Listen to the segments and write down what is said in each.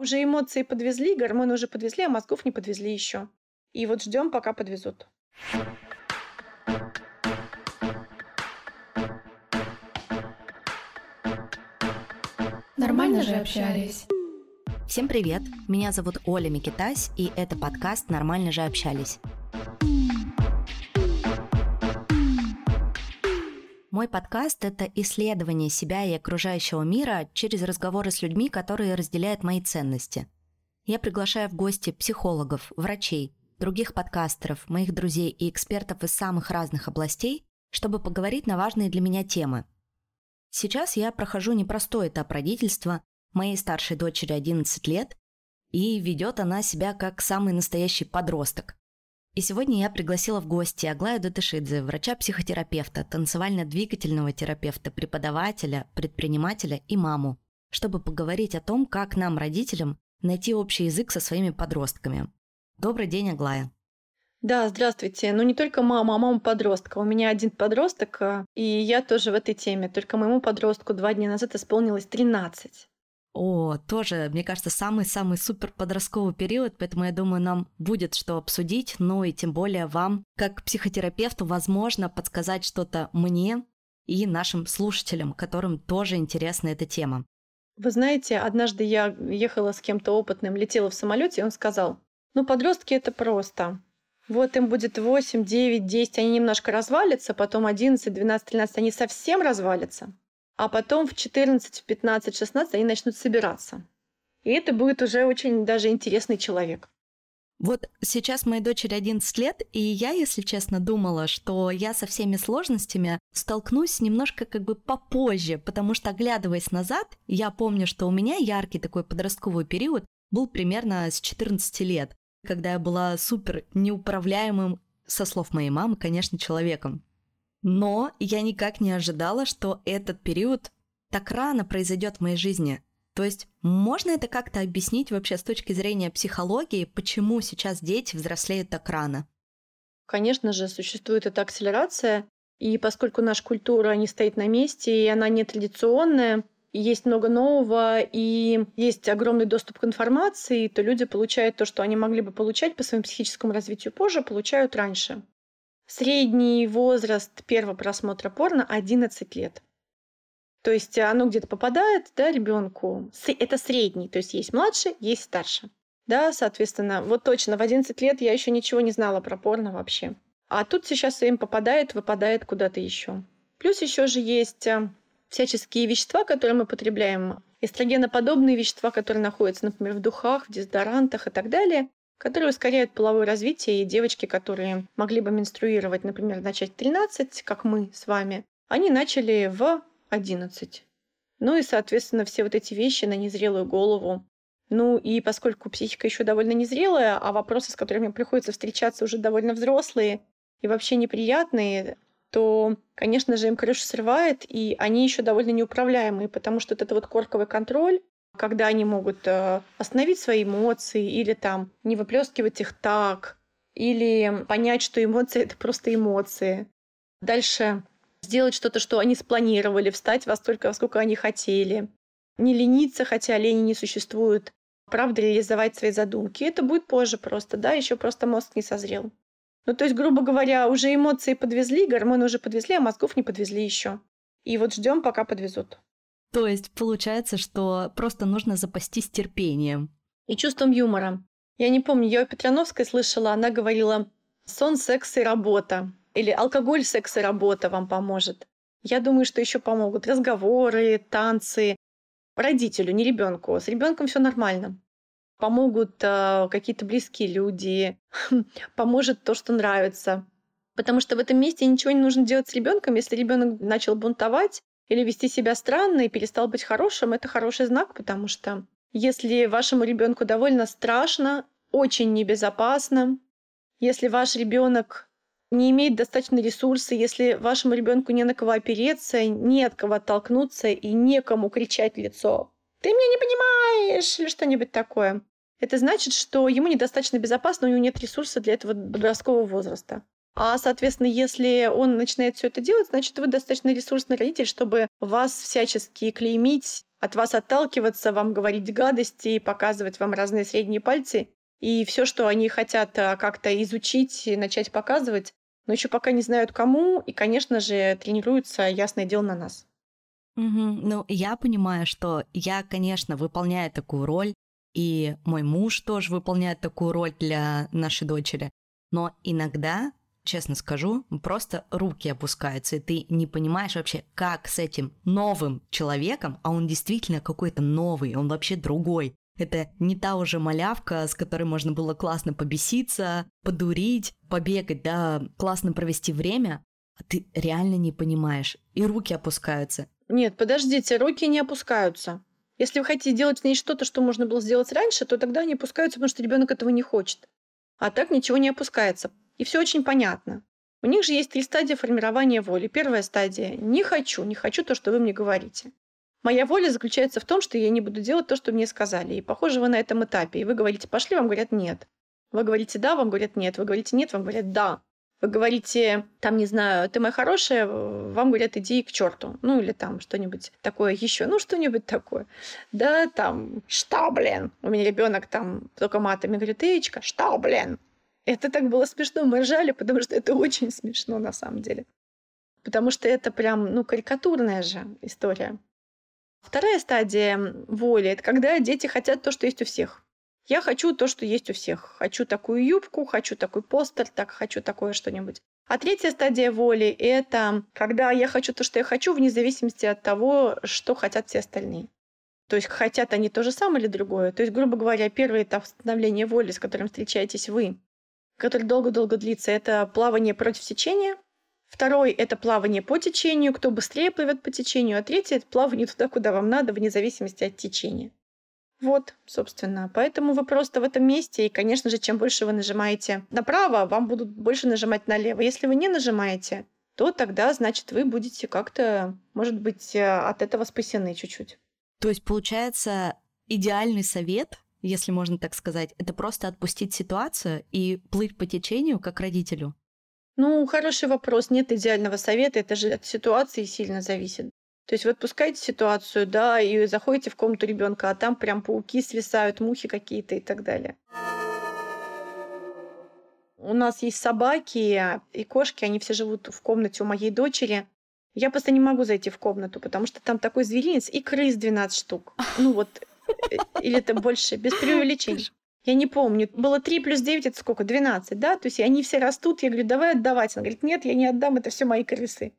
Уже эмоции подвезли, гормоны уже подвезли, а мозгов не подвезли еще. И вот ждем, пока подвезут. Нормально же общались. Всем привет, меня зовут Оля Микитась, и это подкаст «Нормально же общались». Мой подкаст – это исследование себя и окружающего мира через разговоры с людьми, которые разделяют мои ценности. Я приглашаю в гости психологов, врачей, других подкастеров, моих друзей и экспертов из самых разных областей, чтобы поговорить на важные для меня темы. Сейчас я прохожу непростой этап родительства, моей старшей дочери 11 лет, и ведет она себя как самый настоящий подросток. И сегодня я пригласила в гости Аглаю Датешидзе, врача-психотерапевта, танцевально-двигательного терапевта, преподавателя, предпринимателя и маму, чтобы поговорить о том, как нам, родителям, найти общий язык со своими подростками. Добрый день, Аглая. Да, здравствуйте. Ну не только мама, а мама подростка. У меня один подросток, и я тоже в этой теме. Только моему подростку 2 дня назад исполнилось 13. О, тоже, мне кажется, самый-самый супер подростковый период, поэтому я думаю, нам будет что обсудить, ну и тем более вам, как психотерапевту, возможно, подсказать что-то мне и нашим слушателям, которым тоже интересна эта тема. Вы знаете, однажды я ехала с кем-то опытным, летела в самолете, и он сказал: ну, подростки — это просто. Вот им будет 8, 9, 10, они немножко развалятся, потом 11, 12, 13, они совсем развалятся. А потом в 14, в 15, 16 они начнут собираться. И это будет уже очень даже интересный человек. Вот сейчас моей дочери 11 лет, и я, если честно, думала, что я со всеми сложностями столкнусь немножко как бы попозже, потому что, оглядываясь назад, я помню, что у меня яркий такой подростковый период был примерно с 14 лет, когда я была супер неуправляемым, со слов моей мамы, конечно, человеком. Но я никак не ожидала, что этот период так рано произойдет в моей жизни. То есть можно это как-то объяснить вообще с точки зрения психологии, почему сейчас дети взрослеют так рано? Конечно же, существует эта акселерация, и поскольку наша культура не стоит на месте, и она не традиционная, и есть много нового, и есть огромный доступ к информации, то люди получают то, что они могли бы получать по своему психическому развитию позже, получают раньше. Средний возраст первого просмотра порно 11 лет. То есть оно где-то попадает, да, ребенку. Это средний, то есть есть младше, есть старше. Да, соответственно, вот точно, в 11 лет я еще ничего не знала про порно вообще. А тут сейчас им попадает, выпадает куда-то еще. Плюс еще же есть всяческие вещества, которые мы потребляем, эстрогеноподобные вещества, которые находятся, например, в духах, в дезодорантах и так далее, которые ускоряют половое развитие, и девочки, которые могли бы менструировать, например, начать в 13, как мы с вами, они начали в 11. Ну и, соответственно, все вот эти вещи на незрелую голову. Ну и поскольку психика еще довольно незрелая, а вопросы, с которыми приходится встречаться, уже довольно взрослые и вообще неприятные, то, конечно же, им крышу срывает, и они еще довольно неуправляемые, потому что вот этот вот корковый контроль, когда они могут остановить свои эмоции или там не выплескивать их так, или понять, что эмоции — это просто эмоции. Дальше сделать что-то, что они спланировали, встать во столько, во сколько они хотели. Не лениться, хотя лени не существует. Правда, реализовать свои задумки. Это будет позже просто, да, еще просто мозг не созрел. Ну, то есть, грубо говоря, уже эмоции подвезли, гормоны уже подвезли, а мозгов не подвезли еще. И вот ждем, пока подвезут. То есть получается, что просто нужно запастись терпением. И чувством юмора. Я не помню, я у Петрановской слышала, она говорила: сон, секс и работа. Или алкоголь, секс и работа вам поможет. Я думаю, что еще помогут разговоры, танцы. Родителю, не ребенку. С ребенком все нормально. Помогут какие-то близкие люди. Поможет то, что нравится. Потому что в этом месте ничего не нужно делать с ребенком, если ребенок начал бунтовать или вести себя странно и перестал быть хорошим, это хороший знак, потому что если вашему ребенку довольно страшно, очень небезопасно, если ваш ребенок не имеет достаточно ресурсов, если вашему ребенку не на кого опереться, не от кого оттолкнуться и некому кричать в лицо: «Ты меня не понимаешь!» или что-нибудь такое, это значит, что ему недостаточно безопасно, у него нет ресурса для этого подросткового возраста. А, соответственно, если он начинает все это делать, значит, вы достаточно ресурсный родитель, чтобы вас всячески клеймить, от вас отталкиваться, вам говорить гадости, показывать вам разные средние пальцы. И все, что они хотят как-то изучить и начать показывать, но еще пока не знают кому, и, конечно же, тренируются, ясное дело, на нас. Ну, я понимаю, что я, конечно, выполняю такую роль, и мой муж тоже выполняет такую роль для нашей дочери, но иногда, честно скажу, просто руки опускаются, и ты не понимаешь вообще, как с этим новым человеком, а он действительно какой-то новый, он вообще другой. Это не та уже малявка, с которой можно было классно побеситься, подурить, побегать, да, классно провести время, а ты реально не понимаешь, и руки опускаются. Нет, подождите, руки не опускаются. Если вы хотите делать с ней что-то, что можно было сделать раньше, то тогда они опускаются, потому что ребенок этого не хочет. А так ничего не опускается. И все очень понятно. У них же есть 3 стадии формирования воли. Первая стадия – не хочу то, что вы мне говорите. Моя воля заключается в том, что я не буду делать то, что мне сказали. И, похоже, вы на этом этапе. И вы говорите «пошли», вам говорят «нет». Вы говорите «да», вам говорят «нет». Вы говорите «нет», вам говорят «да». Вы говорите, там, не знаю, «ты моя хорошая», вам говорят «иди к черту». Ну, или там что-нибудь такое еще. Ну, что-нибудь такое. Да, там, «что, блин?» У меня ребенок там только матами говорит «Эечка, что, блин?» Это так было смешно, мы ржали, потому что это очень смешно на самом деле. Потому что это прям, ну, карикатурная же история. Вторая стадия воли – это когда дети хотят то, что есть у всех. Я хочу то, что есть у всех. Хочу такую юбку, хочу такой постер, так хочу такое что-нибудь. А третья стадия воли – это когда я хочу то, что я хочу, вне зависимости от того, что хотят все остальные. То есть хотят они то же самое или другое. То есть, грубо говоря, первый этап становления воли, с которым встречаетесь вы, который долго-долго длится – это плавание против течения. Второй – это плавание по течению, кто быстрее плывет по течению. А третий – это плавание туда, куда вам надо, вне зависимости от течения. Вот, собственно. Поэтому вы просто в этом месте. И, конечно же, чем больше вы нажимаете направо, вам будут больше нажимать налево. Если вы не нажимаете, то тогда, значит, вы будете как-то, может быть, от этого спасены чуть-чуть. То есть, получается, идеальный совет, если можно так сказать, это просто отпустить ситуацию и плыть по течению, как родителю? Ну, хороший вопрос. Нет идеального совета. Это же от ситуации сильно зависит. То есть вы отпускаете ситуацию, да, и заходите в комнату ребенка, а там прям пауки свисают, мухи какие-то и так далее. У нас есть собаки и кошки, они все живут в комнате у моей дочери. Я просто не могу зайти в комнату, потому что там такой зверинец и крыс 12 штук. Ну вот, или это больше, без преувеличений. Я не помню, было 3 + 9, это сколько? 12, да? То есть они все растут, я говорю, давай отдавать. Она говорит, нет, я не отдам, это все мои крысы.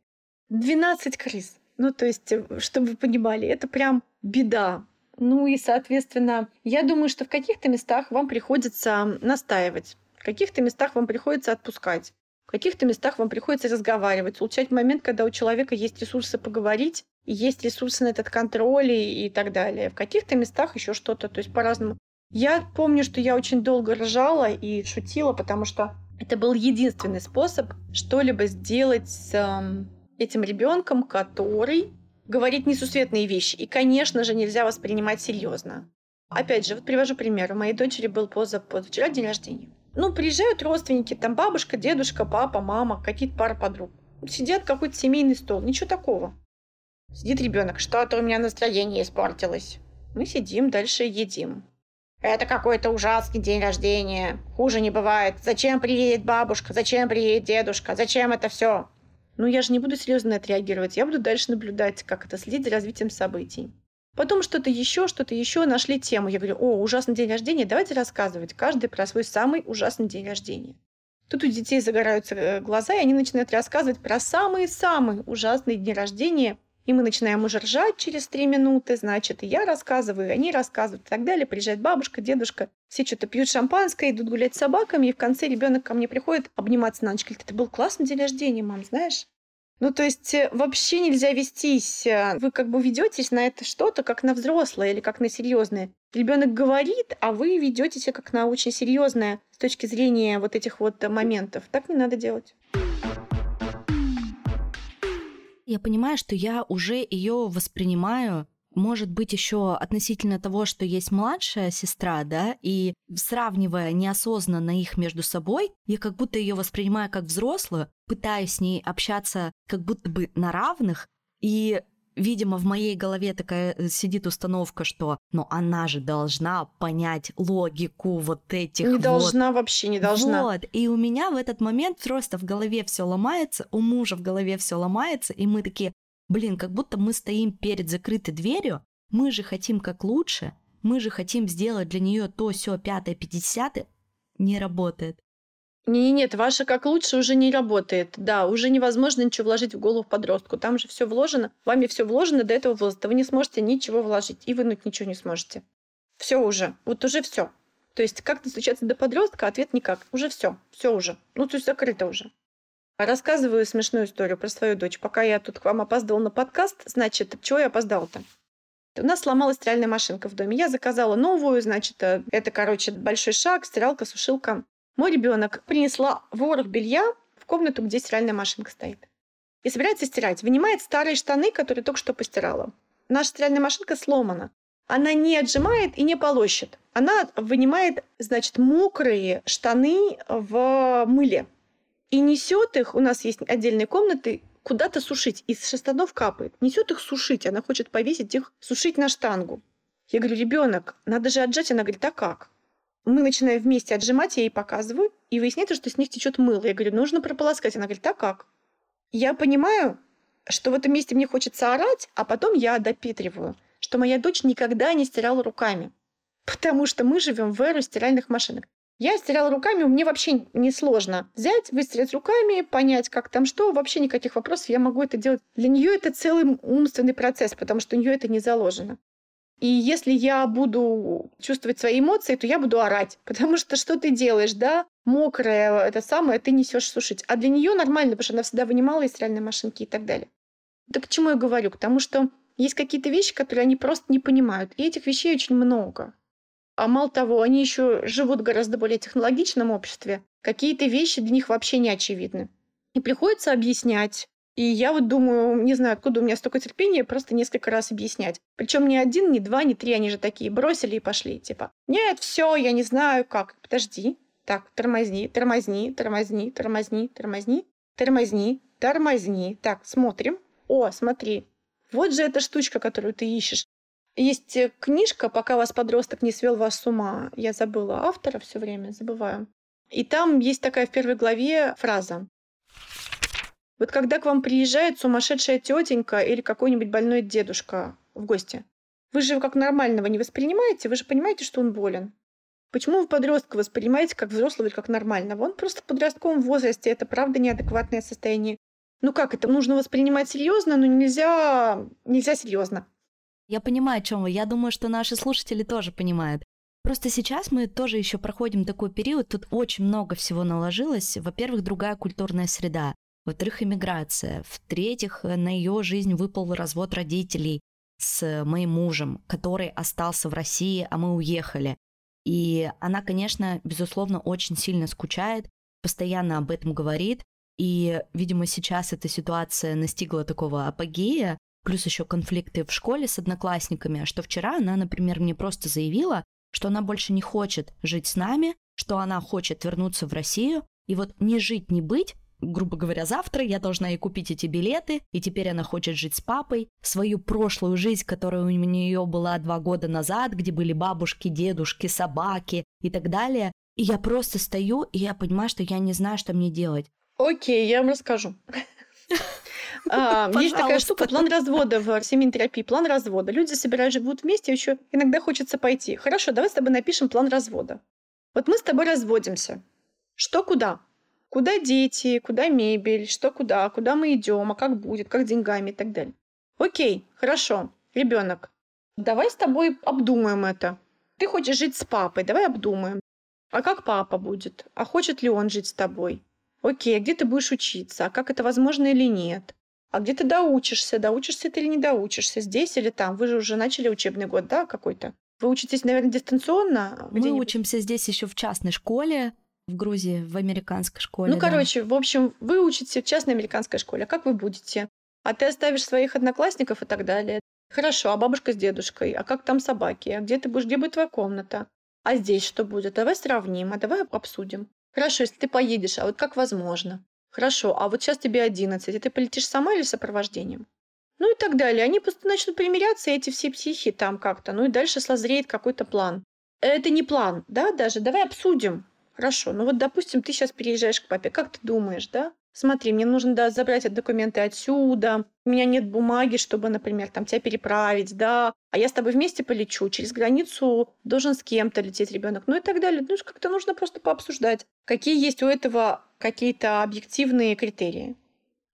12 крыс. Ну, то есть, чтобы вы понимали, это прям беда. Ну и, соответственно, я думаю, что в каких-то местах вам приходится настаивать, в каких-то местах вам приходится отпускать, в каких-то местах вам приходится разговаривать, улучшать момент, когда у человека есть ресурсы поговорить, и есть ресурсы на этот контроль и так далее. В каких-то местах еще что-то, то есть по-разному. Я помню, что я очень долго ржала и шутила, потому что это был единственный способ что-либо сделать с этим ребенком, который говорит несусветные вещи. И, конечно же, нельзя воспринимать серьезно. Опять же, вот привожу пример. У моей дочери был позавчера день рождения. Ну, приезжают родственники, там бабушка, дедушка, папа, мама, какие-то пара подруг. Сидят какой-то семейный стол, ничего такого. Сидит ребенок, что-то у меня настроение испортилось. Мы сидим, дальше едим. Это какой-то ужасный день рождения. Хуже не бывает. Зачем приедет бабушка? Зачем приедет дедушка? Зачем это все? Ну, я же не буду серьезно на это реагировать. Я буду дальше наблюдать, как это, следить за развитием событий. Потом что-то еще, нашли тему. Я говорю, о, ужасный день рождения, давайте рассказывать. Каждый про свой самый ужасный день рождения. Тут у детей загораются глаза, и они начинают рассказывать про самые-самые ужасные дни рождения. И мы начинаем уже ржать через 3 минуты, значит, и я рассказываю, и они рассказывают, и так далее. Приезжает бабушка, дедушка, все что-то пьют шампанское, идут гулять с собаками, и в конце ребенок ко мне приходит обниматься на ночь. Говорит, это был классный день рождения, мам, знаешь? Ну, то есть вообще нельзя вестись. Вы как бы ведетесь на это что-то, как на взрослое или как на серьезное. Ребенок говорит, а вы ведете себя как на очень серьезное с точки зрения вот этих вот моментов. Так не надо делать. Я понимаю, что я уже ее воспринимаю, может быть, еще относительно того, что есть младшая сестра, да, и сравнивая неосознанно их между собой, я как будто ее воспринимаю как взрослую, пытаюсь с ней общаться как будто бы на равных, и видимо, в моей голове такая сидит установка, что, ну, она же должна понять логику вот этих не вот. Должна вообще, не должна. Вот, и у меня в этот момент просто в голове все ломается, у мужа в голове все ломается, и мы такие, блин, как будто мы стоим перед закрытой дверью, мы же хотим как лучше, мы же хотим сделать для нее то, сё, пятое, пятидесятое, не работает. Нет, ваше как лучше уже не работает. Да, уже невозможно ничего вложить в голову подростку. Там же все вложено, вами все вложено до этого возраста. Вы не сможете ничего вложить и вынуть ничего не сможете. Все уже. Вот уже все. То есть как достучаться до подростка, ответ никак. Уже все. Все уже. Ну, то есть закрыто уже. Рассказываю смешную историю про свою дочь. Пока я тут к вам опаздывала на подкаст, значит, чего я опоздала-то? У нас сломалась стиральная машинка в доме. Я заказала новую, значит, это, короче, большой шаг, стиралка, сушилка. Мой ребенок принесла ворох белья в комнату, где стиральная машинка стоит. И собирается стирать. Вынимает старые штаны, которые только что постирала. Наша стиральная машинка сломана. Она не отжимает и не полощет. Она вынимает, значит, мокрые штаны в мыле. И несет их, у нас есть отдельные комнаты, куда-то сушить. Из штанов капает. Несет их сушить. Она хочет повесить их, сушить на штангу. Я говорю, ребенок, надо же отжать. Она говорит, а как? Мы начинаем вместе отжимать, я ей показываю, и выясняется, что с них течет мыло. Я говорю, нужно прополоскать. Она говорит, а как? Я понимаю, что в этом месте мне хочется орать, а потом я допетриваю, что моя дочь никогда не стирала руками, потому что мы живем в эру стиральных машинок. Я стирала руками, мне вообще несложно взять, выстирать руками, понять, как там что, вообще никаких вопросов, я могу это делать. Для нее это целый умственный процесс, потому что у нее это не заложено. И если я буду чувствовать свои эмоции, то я буду орать. Потому что ты делаешь, да? Мокрое, это самое, ты несешь сушить. А для нее нормально, потому что она всегда вынимала из стиральной машинки и так далее. Да к чему я говорю? К тому, что есть какие-то вещи, которые они просто не понимают. И этих вещей очень много. А мало того, они еще живут в гораздо более технологичном обществе. Какие-то вещи для них вообще не очевидны. И приходится объяснять. И я вот думаю, не знаю, откуда у меня столько терпения, просто несколько раз объяснять. Причем ни один, ни два, ни три, они же такие бросили и пошли. Типа, нет, все, я не знаю как. Подожди, так, тормозни. Так, смотрим. О, смотри, вот же эта штучка, которую ты ищешь. Есть книжка «Пока вас подросток не свел вас с ума». Я забыла автора все время, забываю. И там есть такая в первой главе фраза. Вот когда к вам приезжает сумасшедшая тетенька или какой-нибудь больной дедушка в гости, вы же его как нормального не воспринимаете, вы же понимаете, что он болен. Почему вы подростка воспринимаете как взрослого или как нормального? Он просто в подростковом возрасте, это правда неадекватное состояние. Ну как, это нужно воспринимать серьезно, но нельзя серьезно. Я понимаю, о чем вы. Я думаю, что наши слушатели тоже понимают. Просто сейчас мы тоже еще проходим такой период, тут очень много всего наложилось. Во-первых, другая культурная среда. Во-вторых, эмиграция. В-третьих, на ее жизнь выпал развод родителей с моим мужем, который остался в России, а мы уехали. И она, конечно, безусловно, очень сильно скучает, постоянно об этом говорит. И, видимо, сейчас эта ситуация настигла такого апогея, плюс еще конфликты в школе с одноклассниками, что вчера она, например, мне просто заявила, что она больше не хочет жить с нами, что она хочет вернуться в Россию. И вот не жить, не быть, грубо говоря, завтра я должна ей купить эти билеты, и теперь она хочет жить с папой. Свою прошлую жизнь, которая у нее была 2 года назад, где были бабушки, дедушки, собаки и так далее. И я просто стою, и я понимаю, что я не знаю, что мне делать. Окей, я вам расскажу. Есть такая штука, план развода в семейной терапии, план развода. Люди собирают, живут вместе, еще иногда хочется пойти. Хорошо, давай с тобой напишем план развода. Вот мы с тобой разводимся. Что куда? Куда дети, куда мебель, что куда мы идем, а как будет, как деньгами и так далее. Окей, хорошо, ребенок, давай с тобой обдумаем это. Ты хочешь жить с папой, давай обдумаем. А как папа будет? А хочет ли он жить с тобой? Окей, а где ты будешь учиться? А как это возможно или нет? А где ты доучишься? Доучишься ты или не доучишься? Здесь или там? Вы же уже начали учебный год, да, какой-то? Вы учитесь, наверное, дистанционно? Мы учимся здесь еще в частной школе. В Грузии, в американской школе. Ну, да. Короче, в общем, вы учитесь в частной американской школе. А как вы будете? А ты оставишь своих одноклассников и так далее. Хорошо, а бабушка с дедушкой? А как там собаки? А где ты будешь? Где будет твоя комната? А здесь что будет? Давай сравним, а давай обсудим. Хорошо, если ты поедешь, а вот как возможно? Хорошо, а вот сейчас тебе 11, и ты полетишь сама или с сопровождением? ну и так далее. Они просто начнут примиряться, эти все психи там как-то, ну и дальше созреет какой-то план. Это не план, да, даже, давай обсудим. Хорошо, ну вот, допустим, ты сейчас переезжаешь к папе, как ты думаешь, да? Смотри, мне нужно забрать документы отсюда, у меня нет бумаги, чтобы, например, там, тебя переправить, да, а я с тобой вместе полечу, через границу должен с кем-то лететь ребенок, ну и так далее. Ну, как-то нужно просто пообсуждать, какие есть у этого какие-то объективные критерии.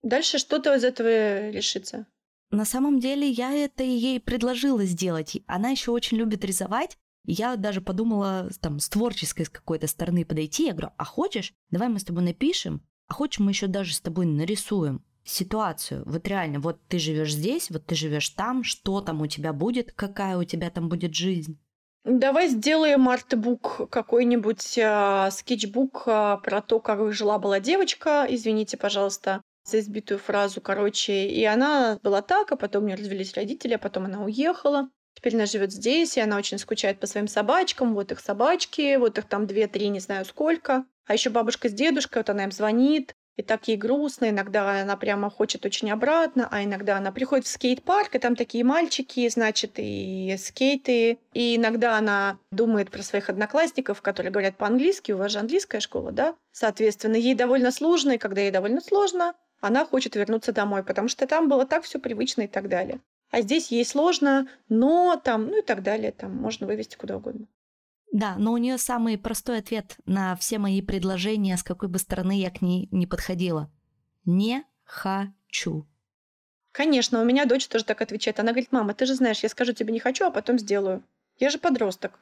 Дальше что-то из этого решится. На самом деле я это ей предложила сделать. Она еще очень любит рисовать. Я даже подумала, там, с творческой с какой-то стороны подойти. Я говорю, а хочешь, давай мы с тобой напишем, а хочешь, мы еще даже с тобой нарисуем ситуацию. Вот реально, вот ты живешь здесь, вот ты живешь там, что там у тебя будет, какая у тебя там будет жизнь. Давай сделаем артбук, какой-нибудь скетчбук про то, как жила-была девочка, извините, пожалуйста, за избитую фразу, короче. И она была так, а потом у нее развелись родители, а потом она уехала. Теперь она живет здесь, и она очень скучает по своим собачкам. Вот их собачки, вот их там 2-3, не знаю сколько. А еще бабушка с дедушкой, вот она им звонит, и так ей грустно, иногда она прямо хочет очень обратно, а иногда она приходит в скейт-парк, и там такие мальчики, значит, и скейты, и иногда она думает про своих одноклассников, которые говорят по-английски, у вас же английская школа, да? Соответственно, ей довольно сложно, и когда ей довольно сложно, она хочет вернуться домой, потому что там было так все привычно и так далее. А здесь ей сложно, но там, ну и так далее, там можно вывести куда угодно. Да, но у нее самый простой ответ на все мои предложения, с какой бы стороны я к ней не подходила. Не хочу. Конечно, у меня дочь тоже так отвечает. Она говорит, мама, ты же знаешь, я скажу тебе не хочу, а потом сделаю. Я же подросток.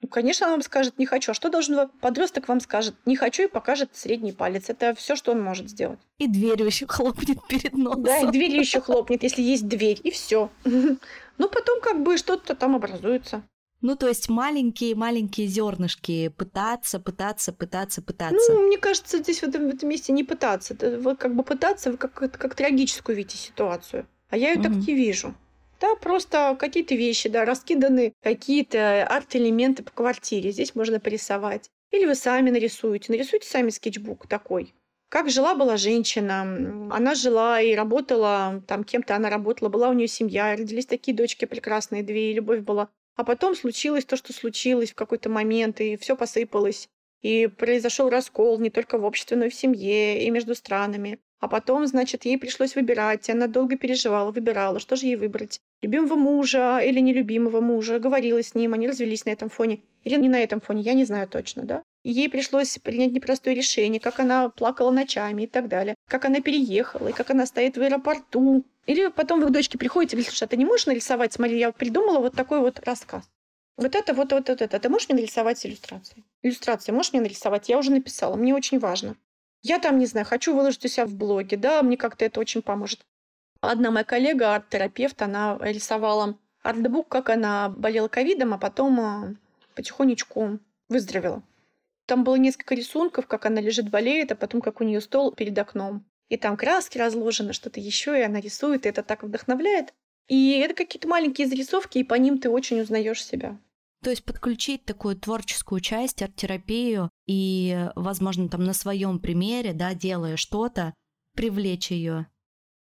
Ну, конечно, она вам скажет не хочу. А что должен подросток вам скажет? Не хочу и покажет средний палец. Это все, что он может сделать. И дверью еще хлопнет перед носом. Да, и дверью еще хлопнет, если есть дверь. И все. Ну, потом как бы что-то там образуется. Ну, то есть маленькие зернышки, пытаться. Ну, мне кажется, здесь в этом месте не пытаться. Вы как бы пытаться, вы как трагическую видите ситуацию. А я ее так не вижу. Да, просто какие-то вещи, да, раскиданы, какие-то арт-элементы по квартире. Здесь можно порисовать. Или вы сами нарисуете. Нарисуйте сами скетчбук такой. Как жила-была женщина, она жила и работала, там кем-то она работала, была у нее семья, родились такие дочки прекрасные, две, и любовь была. А потом случилось то, что случилось в какой-то момент, и все посыпалось. И произошел раскол не только в обществе, но и в семье, и между странами. А потом, значит, ей пришлось выбирать. Она долго переживала, выбирала, что же ей выбрать. Любимого мужа или нелюбимого мужа. Говорила с ним, они развелись на этом фоне. Или не на этом фоне, я не знаю точно, да. Ей пришлось принять непростое решение, как она плакала ночами и так далее. Как она переехала, и как она стоит в аэропорту. Или потом вы к дочке приходите и говорите, слушай, а ты не можешь нарисовать? Смотри, я придумала вот такой вот рассказ. Вот это. А ты можешь мне нарисовать иллюстрации? Иллюстрации можешь мне нарисовать? Я уже написала, мне очень важно. Я там, не знаю, хочу выложить у себя в блоге, да, мне как-то это очень поможет. Одна моя коллега, арт-терапевт, она рисовала артбук, как она болела ковидом, а потом потихонечку выздоровела. Там было несколько рисунков, как она лежит, болеет, а потом как у нее стол перед окном. И там краски разложены, что-то еще, и она рисует, и это так вдохновляет. И это какие-то маленькие зарисовки, и по ним ты очень узнаешь себя. То есть подключить такую творческую часть, арт-терапию и, возможно, там на своем примере, да, делая что-то, привлечь ее.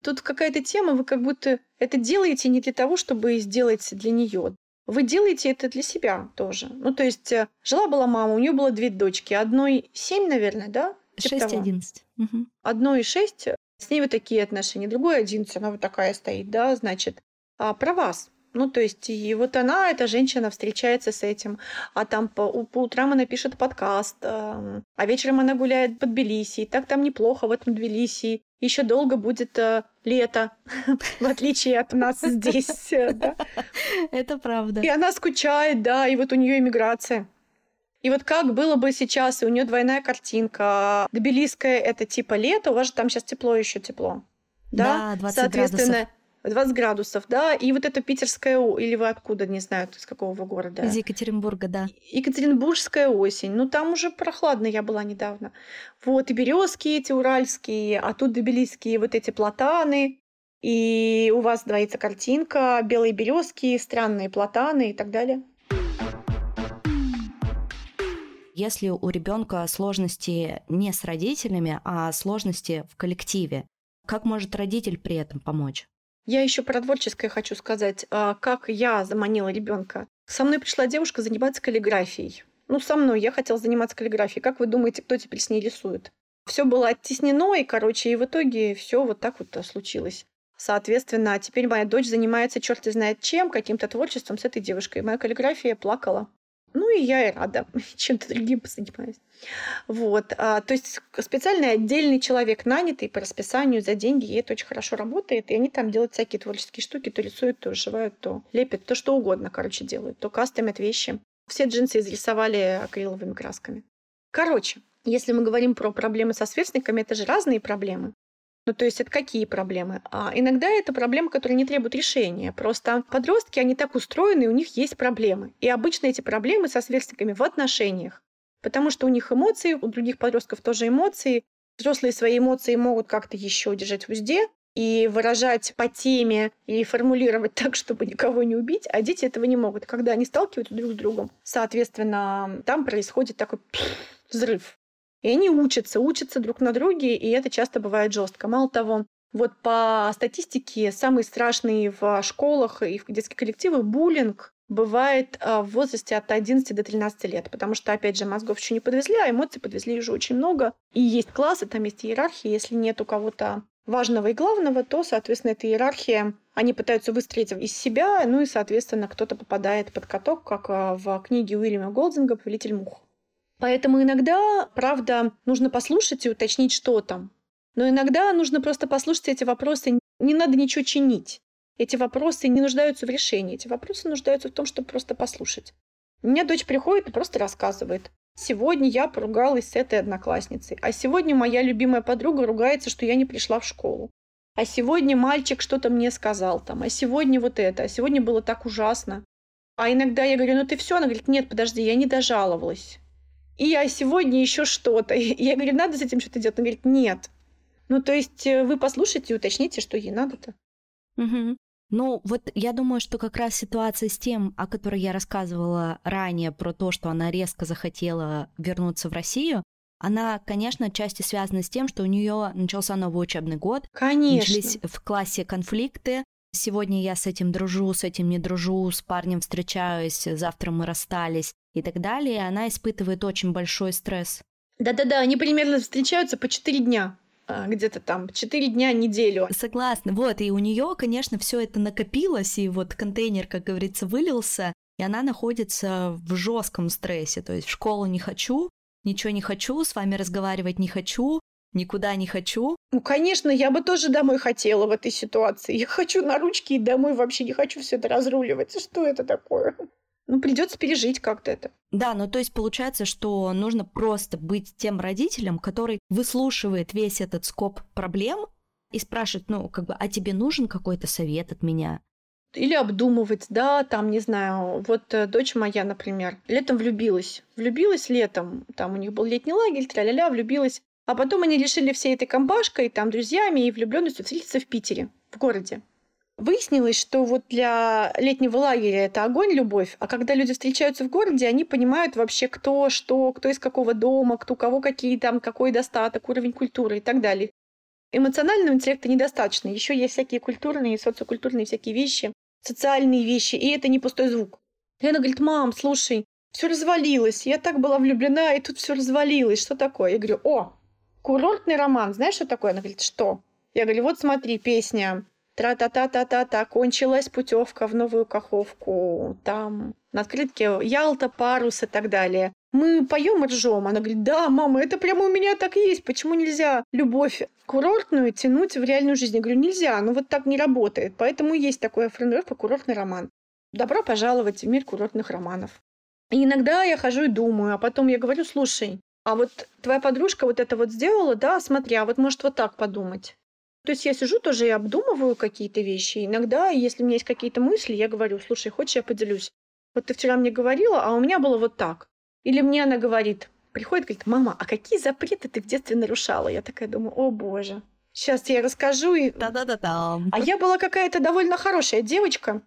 Тут какая-то тема, вы как будто это делаете не для того, чтобы сделать для нее. Вы делаете это для себя тоже. Ну, то есть жила-была мама, у нее было 2 дочки. Одной 7, наверное, да? 6-11. Угу. 1 и 6. С ней вот такие отношения. Другой 11, она вот такая стоит, да, значит. А про вас. Ну, то есть, и вот она, эта женщина, встречается с этим, а там по утрам она пишет подкаст, а вечером она гуляет по Тбилиси, и так там неплохо в этом Тбилиси, еще долго будет лето, в отличие от нас здесь. Это правда. И она скучает, да, и вот у нее эмиграция. И вот как было бы сейчас, и у нее двойная картинка, тбилисское это типа лето, у вас же там сейчас тепло, еще тепло. Да, 20 градусов. 20 градусов, да, и вот это питерская, или вы откуда, не знаю, из какого вы города. Из Екатеринбурга, да. Екатеринбургская осень, ну там уже прохладно, я была недавно. Вот и березки эти уральские, а тут тбилисские вот эти платаны, и у вас двоится картинка, белые березки, странные платаны и так далее. Если у ребенка сложности не с родителями, а сложности в коллективе, как может родитель при этом помочь? Я еще про творческое хочу сказать. Как я заманила ребенка. Со мной пришла девушка заниматься каллиграфией. Я хотела заниматься каллиграфией. Как вы думаете, кто теперь с ней рисует? Все было оттеснено, и в итоге все вот так вот случилось. Соответственно, теперь моя дочь занимается черт и знает чем, каким-то творчеством с этой девушкой. Моя каллиграфия плакала. И я и рада, чем-то другим занимаюсь. То есть специальный отдельный человек, нанятый по расписанию за деньги, и это очень хорошо работает, и они там делают всякие творческие штуки, то рисуют, то сшивают, то лепят, то что угодно, делают, то кастомят вещи. Все джинсы изрисовали акриловыми красками. Если мы говорим про проблемы со сверстниками, это же разные проблемы. Это какие проблемы? Иногда это проблемы, которые не требуют решения. Просто подростки, они так устроены, у них есть проблемы. И обычно эти проблемы со сверстниками в отношениях. Потому что у них эмоции, у других подростков тоже эмоции. Взрослые свои эмоции могут как-то еще держать в узде и выражать по теме, и формулировать так, чтобы никого не убить, а дети этого не могут. Когда они сталкиваются друг с другом, соответственно, там происходит такой взрыв. И они учатся друг на друге, и это часто бывает жестко. Мало того, по статистике, самый страшный в школах и в детских коллективах буллинг бывает в возрасте от 11 до 13 лет, потому что, опять же, мозгов еще не подвезли, а эмоций подвезли уже очень много. И есть классы, там есть иерархии. Если нет у кого-то важного и главного, то, соответственно, эта иерархия, они пытаются выстрелить из себя, соответственно, кто-то попадает под каток, как в книге Уильяма Голдинга «Повелитель мух». Поэтому иногда, правда, нужно послушать и уточнить, что там. Но иногда нужно просто послушать эти вопросы. Не надо ничего чинить. Эти вопросы не нуждаются в решении. Эти вопросы нуждаются в том, чтобы просто послушать. У меня дочь приходит и просто рассказывает. Сегодня я поругалась с этой одноклассницей. А сегодня моя любимая подруга ругается, что я не пришла в школу. А сегодня мальчик что-то мне сказал там. А сегодня это. А сегодня было так ужасно. А иногда я говорю, ты все? Она говорит, нет, подожди, я не дожаловалась. И я сегодня еще что-то. И я говорю, надо с этим что-то делать? Она говорит, нет. Вы послушайте и уточните, что ей надо-то. Угу. Я думаю, что как раз ситуация с тем, о которой я рассказывала ранее, про то, что она резко захотела вернуться в Россию, она, конечно, отчасти связана с тем, что у нее начался новый учебный год. Конечно. Начались в классе конфликты. Сегодня я с этим дружу, с этим не дружу, с парнем встречаюсь, завтра мы расстались и так далее. Она испытывает очень большой стресс. Да-да-да, они примерно встречаются по 4 дня, где-то там, 4 дня, неделю. Согласна. И у нее, конечно, все это накопилось, и контейнер, как говорится, вылился, и она находится в жестком стрессе. То есть в школу не хочу, ничего не хочу, с вами разговаривать не хочу, никуда не хочу. Конечно, я бы тоже домой хотела в этой ситуации. Я хочу на ручки и домой вообще не хочу все это разруливать. Что это такое? Придется пережить как-то это. Да, получается, что нужно просто быть тем родителем, который выслушивает весь этот скоп проблем и спрашивает, а тебе нужен какой-то совет от меня? Или обдумывать, дочь моя, например, летом влюбилась летом, там у них был летний лагерь, тра-ля-ля, влюбилась. А потом они решили всей этой компашкой, друзьями и влюбленностью встретиться в Питере, в городе. Выяснилось, что для летнего лагеря это огонь, любовь, а когда люди встречаются в городе, они понимают вообще кто, что, кто из какого дома, кто у кого какие там, какой достаток, уровень культуры и так далее. Эмоционального интеллекта недостаточно. Еще есть всякие культурные, социокультурные всякие вещи, социальные вещи, и это не пустой звук. И она говорит, мам, слушай, все развалилось, я так была влюблена, и тут все развалилось, что такое? Я говорю, курортный роман, знаешь, что такое? Она говорит, что? Я говорю, смотри, песня «Тра-та-та-та-та-та», кончилась путевка в Новую Каховку, там на открытке Ялта, парус и так далее. Мы поем и ржем. Она говорит, да, мама, это прямо у меня так и есть. Почему нельзя любовь курортную тянуть в реальную жизнь? Я говорю, нельзя, так не работает. Поэтому есть такое формулировка «курортный роман». Добро пожаловать в мир курортных романов. И иногда я хожу и думаю, а потом я говорю, слушай, а твоя подружка это сделала, да, смотри, а может так подумать. То есть я сижу тоже и обдумываю какие-то вещи. Иногда, если у меня есть какие-то мысли, я говорю, слушай, хочешь, я поделюсь? Ты вчера мне говорила, а у меня было так. Или мне она говорит, приходит, говорит, мама, а какие запреты ты в детстве нарушала? Я такая думаю, о боже, сейчас я расскажу. И... Да-да-да-да. А я была какая-то довольно хорошая девочка.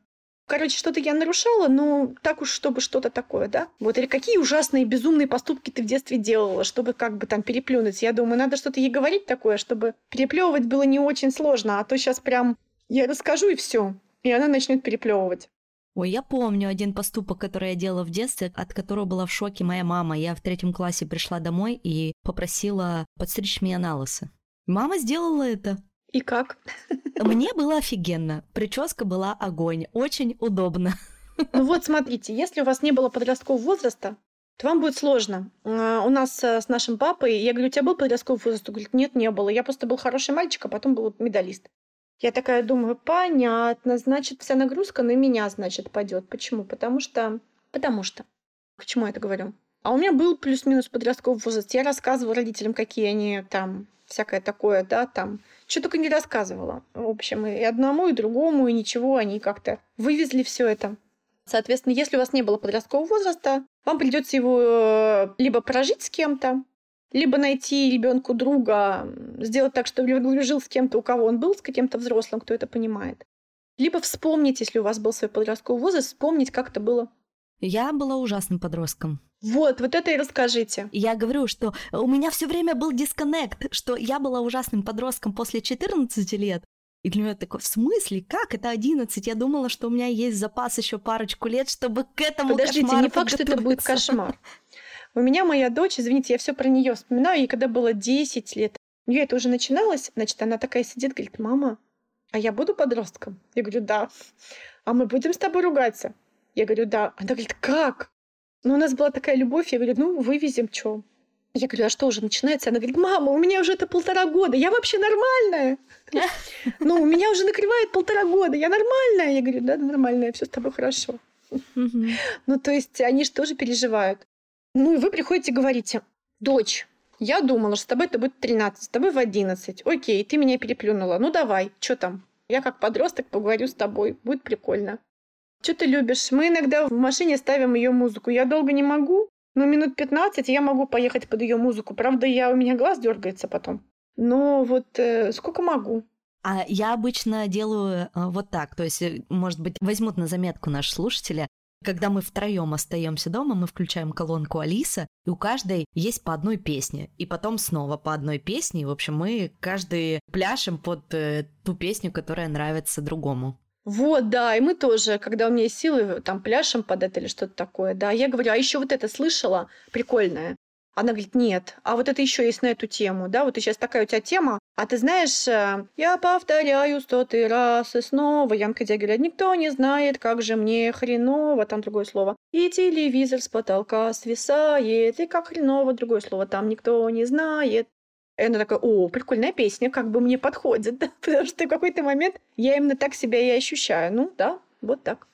Что-то я нарушала, но так уж, чтобы что-то такое, да? Или какие ужасные, безумные поступки ты в детстве делала, чтобы там переплюнуть? Я думаю, надо что-то ей говорить такое, чтобы переплевывать было не очень сложно, а то сейчас прям Я расскажу, и все. И она начнет переплевывать. Ой, я помню один поступок, который я делала в детстве, от которого была в шоке моя мама. Я в 3 классе пришла домой и попросила подстричь мне волосы. Мама сделала это. И как? Мне было офигенно. Прическа была огонь. Очень удобно. Ну вот, смотрите, если у вас не было подросткового возраста, то вам будет сложно. У нас с нашим папой, я говорю, у тебя был подростковый возраст? Он говорит, нет, не было. Я просто был хороший мальчик, а потом был медалист. Я такая думаю, понятно, значит, вся нагрузка на меня, значит, пойдет. Почему? Потому что. К чему я это говорю? А у меня был плюс-минус подростковый возраст. Я рассказывала родителям, какие они там, всякое такое, да, там. Что только не рассказывала. В общем, и одному, и другому, и ничего. Они как-то вывезли все это. Соответственно, если у вас не было подросткового возраста, вам придется его либо прожить с кем-то, либо найти ребенку друга, сделать так, чтобы ребенок жил с кем-то, у кого он был, с каким-то взрослым, кто это понимает. Либо вспомнить, если у вас был свой подростковый возраст, вспомнить, как это было. Я была ужасным подростком. Вот это и расскажите. Я говорю, что у меня все время был дисконнект, что я была ужасным подростком после 14 лет. И для меня такое, в смысле, как это 11? Я думала, что у меня есть запас еще парочку лет, чтобы к этому подготовиться. Подождите, не факт, что это будет кошмар. У меня моя дочь, извините, я все про нее вспоминаю, ей когда было 10 лет, у нее это уже начиналось, значит, она такая сидит, говорит, мама, а я буду подростком? Я говорю, да. А мы будем с тобой ругаться? Я говорю, да. Она говорит, как? Ну, у нас была такая любовь, я говорю, ну, вывезем, чё? Я говорю, а что уже начинается? Она говорит, мама, у меня уже это 1,5 года, я вообще нормальная. Ну, у меня уже накрывает 1,5 года, я нормальная. Я говорю, да, нормальная, все с тобой хорошо. Ну, то есть они же тоже переживают. Ну, и вы приходите и говорите, дочь, я думала, что с тобой это будет 13, с тобой в 11. Окей, ты меня переплюнула. Ну, давай, что там? Я как подросток поговорю с тобой, будет прикольно. Что ты любишь? Мы иногда в машине ставим ее музыку. Я долго не могу, но минут 15 я могу поехать под ее музыку. Правда, у меня глаз дергается потом. Но вот сколько могу. А я обычно делаю вот так. То есть, может быть, возьмут на заметку наши слушатели. Когда мы втроем остаемся дома, мы включаем колонку Алиса, и у каждой есть по одной песне, и потом снова по одной песне. И, в общем, мы каждый пляшем под ту песню, которая нравится другому. Вот, да, и мы тоже, когда у меня есть силы, там пляшем под это или что-то такое. Да, я говорю, а еще вот это слышала прикольное. Она говорит, нет, а вот это еще есть на эту тему, да, вот сейчас такая у тебя тема, а ты знаешь, я повторяю 100-й раз и снова, Янка Дягилева, никто не знает, как же мне хреново, там другое слово, и телевизор с потолка свисает, и как хреново, другое слово, там никто не знает. И она такая, о, прикольная песня, как бы мне подходит, да, потому что в какой-то момент я именно так себя и ощущаю, ну да, вот так.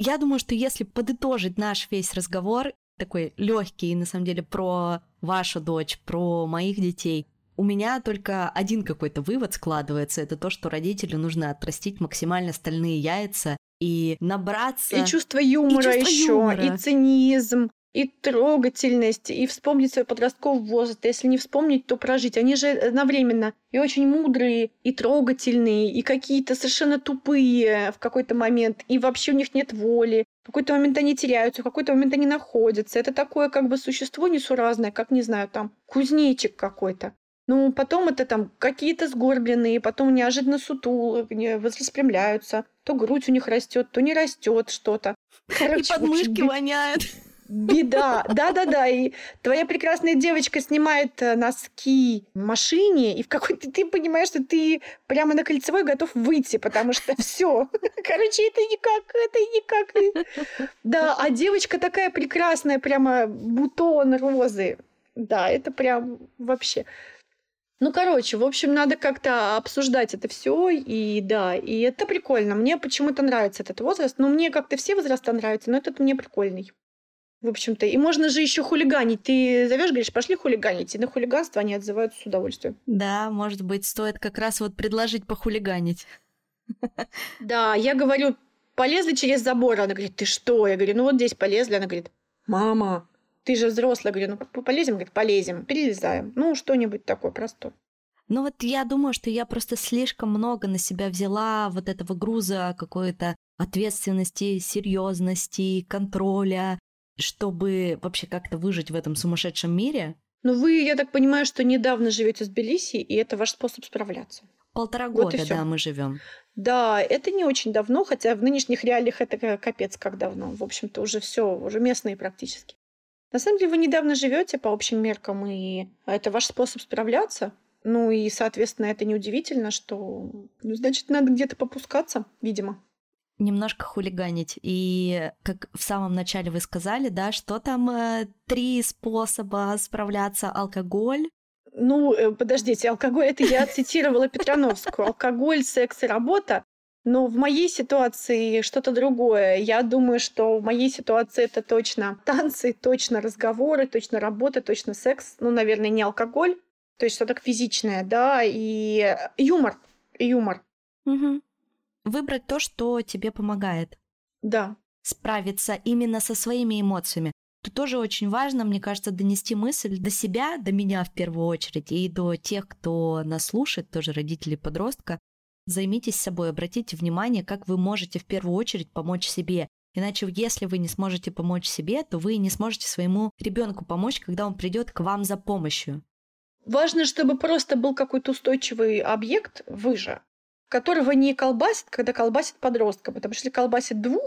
Я думаю, что если подытожить наш весь разговор, такой легкий, на самом деле, про вашу дочь, про моих детей, у меня только один какой-то вывод складывается, это то, что родителю нужно отрастить максимально стальные яйца и набраться... И чувство юмора и цинизм, и трогательность, и вспомнить свой подростковый возраст. Если не вспомнить, то прожить. Они же одновременно и очень мудрые, и трогательные, и какие-то совершенно тупые в какой-то момент, и вообще у них нет воли. В какой-то момент они теряются, в какой-то момент они находятся. Это такое как бы существо несуразное, как, не знаю, там, кузнечик какой-то. Ну, потом это там какие-то сгорбленные, потом неожиданно сутулы, распрямляются. То грудь у них растет, то не растет что-то. И подмышки воняют. Беда, да-да-да, и твоя прекрасная девочка снимает носки в машине, и в какой-то ты понимаешь, что ты прямо на Кольцевой готов выйти, потому что все, короче, это никак. Да, а девочка такая прекрасная, прямо бутон розы, да, это прям вообще. Ну, короче, в общем, надо как-то обсуждать это все, и да, и это прикольно, мне почему-то нравится этот возраст, но мне как-то все возраста нравятся, но этот мне прикольный. В общем-то, и можно же еще хулиганить. Ты зовешь, говоришь, пошли хулиганить, и на хулиганство они отзываются с удовольствием. Да, может быть, стоит как раз вот предложить похулиганить. Да, я говорю, полезли через забор. Она говорит, ты что? Я говорю, ну вот здесь полезли. Она говорит, мама, ты же взрослая. Я говорю, ну полезем? Говорит, полезем, перелезаем. Ну, что-нибудь такое простое. Ну вот я думаю, что я просто слишком много на себя взяла вот этого груза какой-то ответственности, серьезности, контроля, чтобы вообще как-то выжить в этом сумасшедшем мире. Ну, вы, я так понимаю, что недавно живете в Тбилиси, и это ваш способ справляться. 1,5 года, вот да, мы живем. Да, это не очень давно, хотя в нынешних реалиях это капец как давно. В общем-то, уже все, уже местные практически. На самом деле, вы недавно живете по общим меркам, и это ваш способ справляться. Ну и, соответственно, это неудивительно, что... Ну, значит, надо где-то попускаться, видимо. Немножко хулиганить. И, как в самом начале вы сказали, да, что там 3 способа справляться: алкоголь. Ну, подождите, алкоголь, это я цитировала Петрановскую. Алкоголь, секс и работа. Но в моей ситуации что-то другое. Я думаю, что в моей ситуации это точно танцы, точно разговоры, точно работа, точно секс. Ну, наверное, не алкоголь. То есть что-то физичное, да, и юмор. Угу. Выбрать то, что тебе помогает. Да. Справиться именно со своими эмоциями. Тут тоже очень важно, мне кажется, донести мысль до себя, до меня в первую очередь, и до тех, кто нас слушает, тоже родителей подростка. Займитесь собой, обратите внимание, как вы можете в первую очередь помочь себе. Иначе, если вы не сможете помочь себе, то вы не сможете своему ребенку помочь, когда он придет к вам за помощью. Важно, чтобы просто был какой-то устойчивый объект, вы же, которого не колбасит, когда колбасит подростка. Потому что если колбасит 2,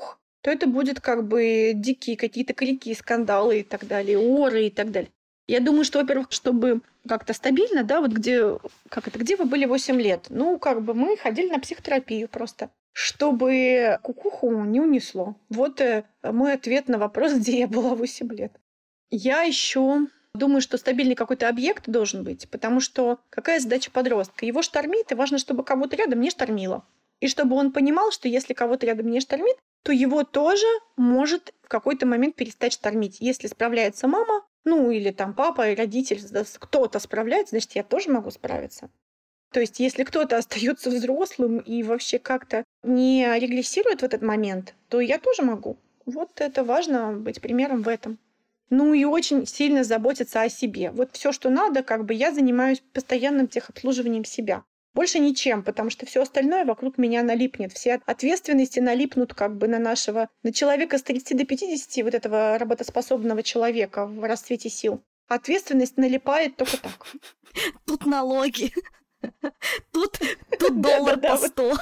то это будет как бы дикие какие-то крики, скандалы и так далее, оры и так далее. Я думаю, что, во-первых, чтобы как-то стабильно, да, вот где вы были 8 лет? Ну, как бы мы ходили на психотерапию просто, чтобы кукуху не унесло. Вот мой ответ на вопрос, где я была 8 лет. Я еще... Думаю, что стабильный какой-то объект должен быть, потому что какая задача подростка? Его штормит, и важно, чтобы кого-то рядом не штормило. И чтобы он понимал, что если кого-то рядом не штормит, то его тоже может в какой-то момент перестать штормить. Если справляется мама, ну или там папа, родитель, кто-то справляется, значит, я тоже могу справиться. То есть если кто-то остается взрослым и вообще как-то не регрессирует в этот момент, то я тоже могу. Вот это важно быть примером в этом. Ну и очень сильно заботиться о себе. Вот все, что надо, как бы я занимаюсь постоянным техобслуживанием себя. Больше ничем, потому что все остальное вокруг меня налипнет. Все ответственности налипнут как бы на человека с 30 до 50, вот этого работоспособного человека в расцвете сил. Ответственность налипает только так. Тут налоги. Тут доллар по 100.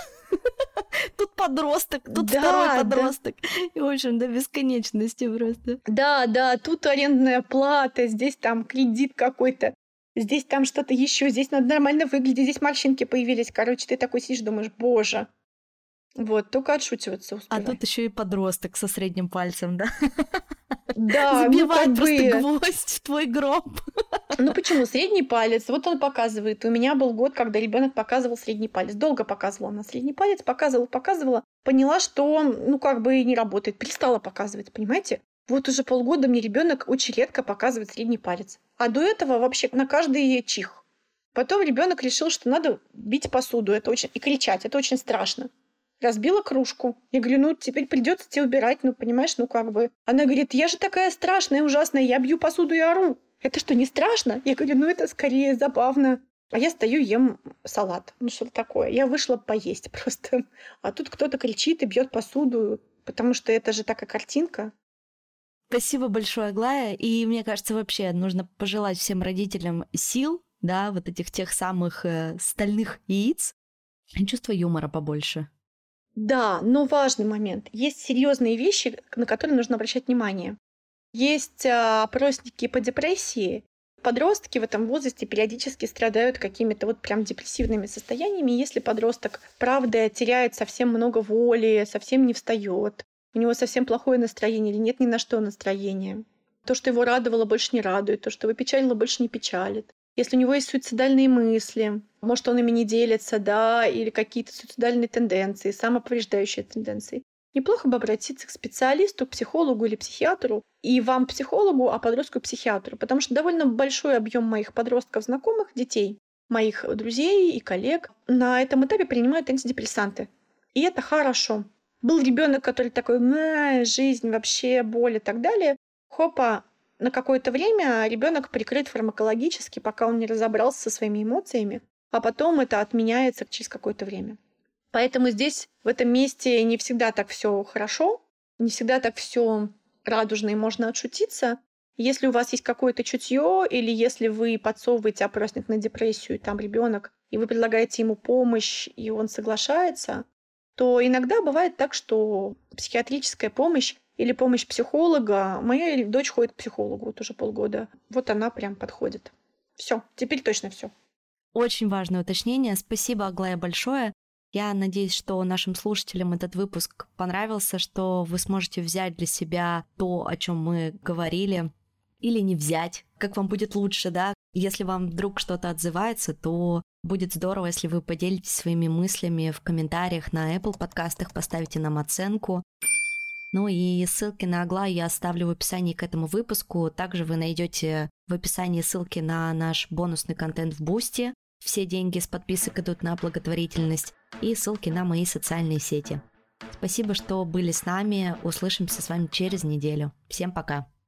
Тут подросток, тут второй подросток. И, в общем, до бесконечности просто. Да, тут арендная плата, здесь там кредит какой-то, здесь там что-то еще, здесь надо нормально выглядеть, здесь морщинки появились. Короче, ты такой сидишь, думаешь, боже. Вот, только отшучиваться успевай. А тут еще и подросток со средним пальцем, да? Да, забивает просто гвоздь в твой гроб. Ну почему? Средний палец. Вот он показывает. У меня был год, когда ребенок показывал средний палец. Долго показывала она средний палец. Показывала. Поняла, что, ну как бы не работает. Перестала показывать, понимаете? Вот уже полгода мне ребенок очень редко показывает средний палец. А до этого вообще на каждый чих. Потом ребенок решил, что надо бить посуду. И кричать. Это очень страшно. Разбила кружку. Я говорю, ну, теперь придется тебе убирать, ну, понимаешь, ну, как бы. Она говорит, я же такая страшная, ужасная, я бью посуду и ору. Это что, не страшно? Я говорю, ну, это скорее забавно. А я стою, ем салат. Ну, что-то такое. Я вышла поесть просто. А тут кто-то кричит и бьет посуду, потому что это же такая картинка. Спасибо большое, Аглая. И мне кажется, вообще нужно пожелать всем родителям сил, да, вот этих тех самых стальных яиц. И чувства юмора побольше. Да, но важный момент. Есть серьезные вещи, на которые нужно обращать внимание. Есть опросники по депрессии. Подростки в этом возрасте периодически страдают какими-то вот прям депрессивными состояниями. Если подросток, правда, теряет совсем много воли, совсем не встает, у него совсем плохое настроение или нет ни на что настроения, то, что его радовало, больше не радует, то, что его печалило, больше не печалит. Если у него есть суицидальные мысли, может, он ими не делится, да, или какие-то суицидальные тенденции, самоповреждающие тенденции, неплохо бы обратиться к специалисту, к психологу или психиатру, и вам психологу, а подростку психиатру, потому что довольно большой объем моих подростков, знакомых, детей, моих друзей и коллег на этом этапе принимают антидепрессанты. И это хорошо. Был ребенок, который такой, жизнь, вообще боль и так далее, хопа, на какое-то время ребенок прикрыт фармакологически, пока он не разобрался со своими эмоциями, а потом это отменяется через какое-то время. Поэтому здесь, в этом месте, не всегда так все хорошо, не всегда так все радужно и можно отшутиться. Если у вас есть какое-то чутье, или если вы подсовываете опросник на депрессию, и там ребенок, и вы предлагаете ему помощь, и он соглашается, то иногда бывает так, что психиатрическая помощь или помощь психолога. Моя дочь ходит к психологу вот уже полгода. Вот она прям подходит. Все, теперь точно все. Очень важное уточнение. Спасибо, Аглая, большое. Я надеюсь, что нашим слушателям этот выпуск понравился, что вы сможете взять для себя то, о чем мы говорили, или не взять, как вам будет лучше, да? Если вам вдруг что-то отзывается, то будет здорово, если вы поделитесь своими мыслями в комментариях на Apple подкастах, поставите нам оценку. Ну и ссылки на Аглаю я оставлю в описании к этому выпуску. Также вы найдете в описании ссылки на наш бонусный контент в Boosty. Все деньги с подписок идут на благотворительность. И ссылки на мои социальные сети. Спасибо, что были с нами. Услышимся с вами через неделю. Всем пока!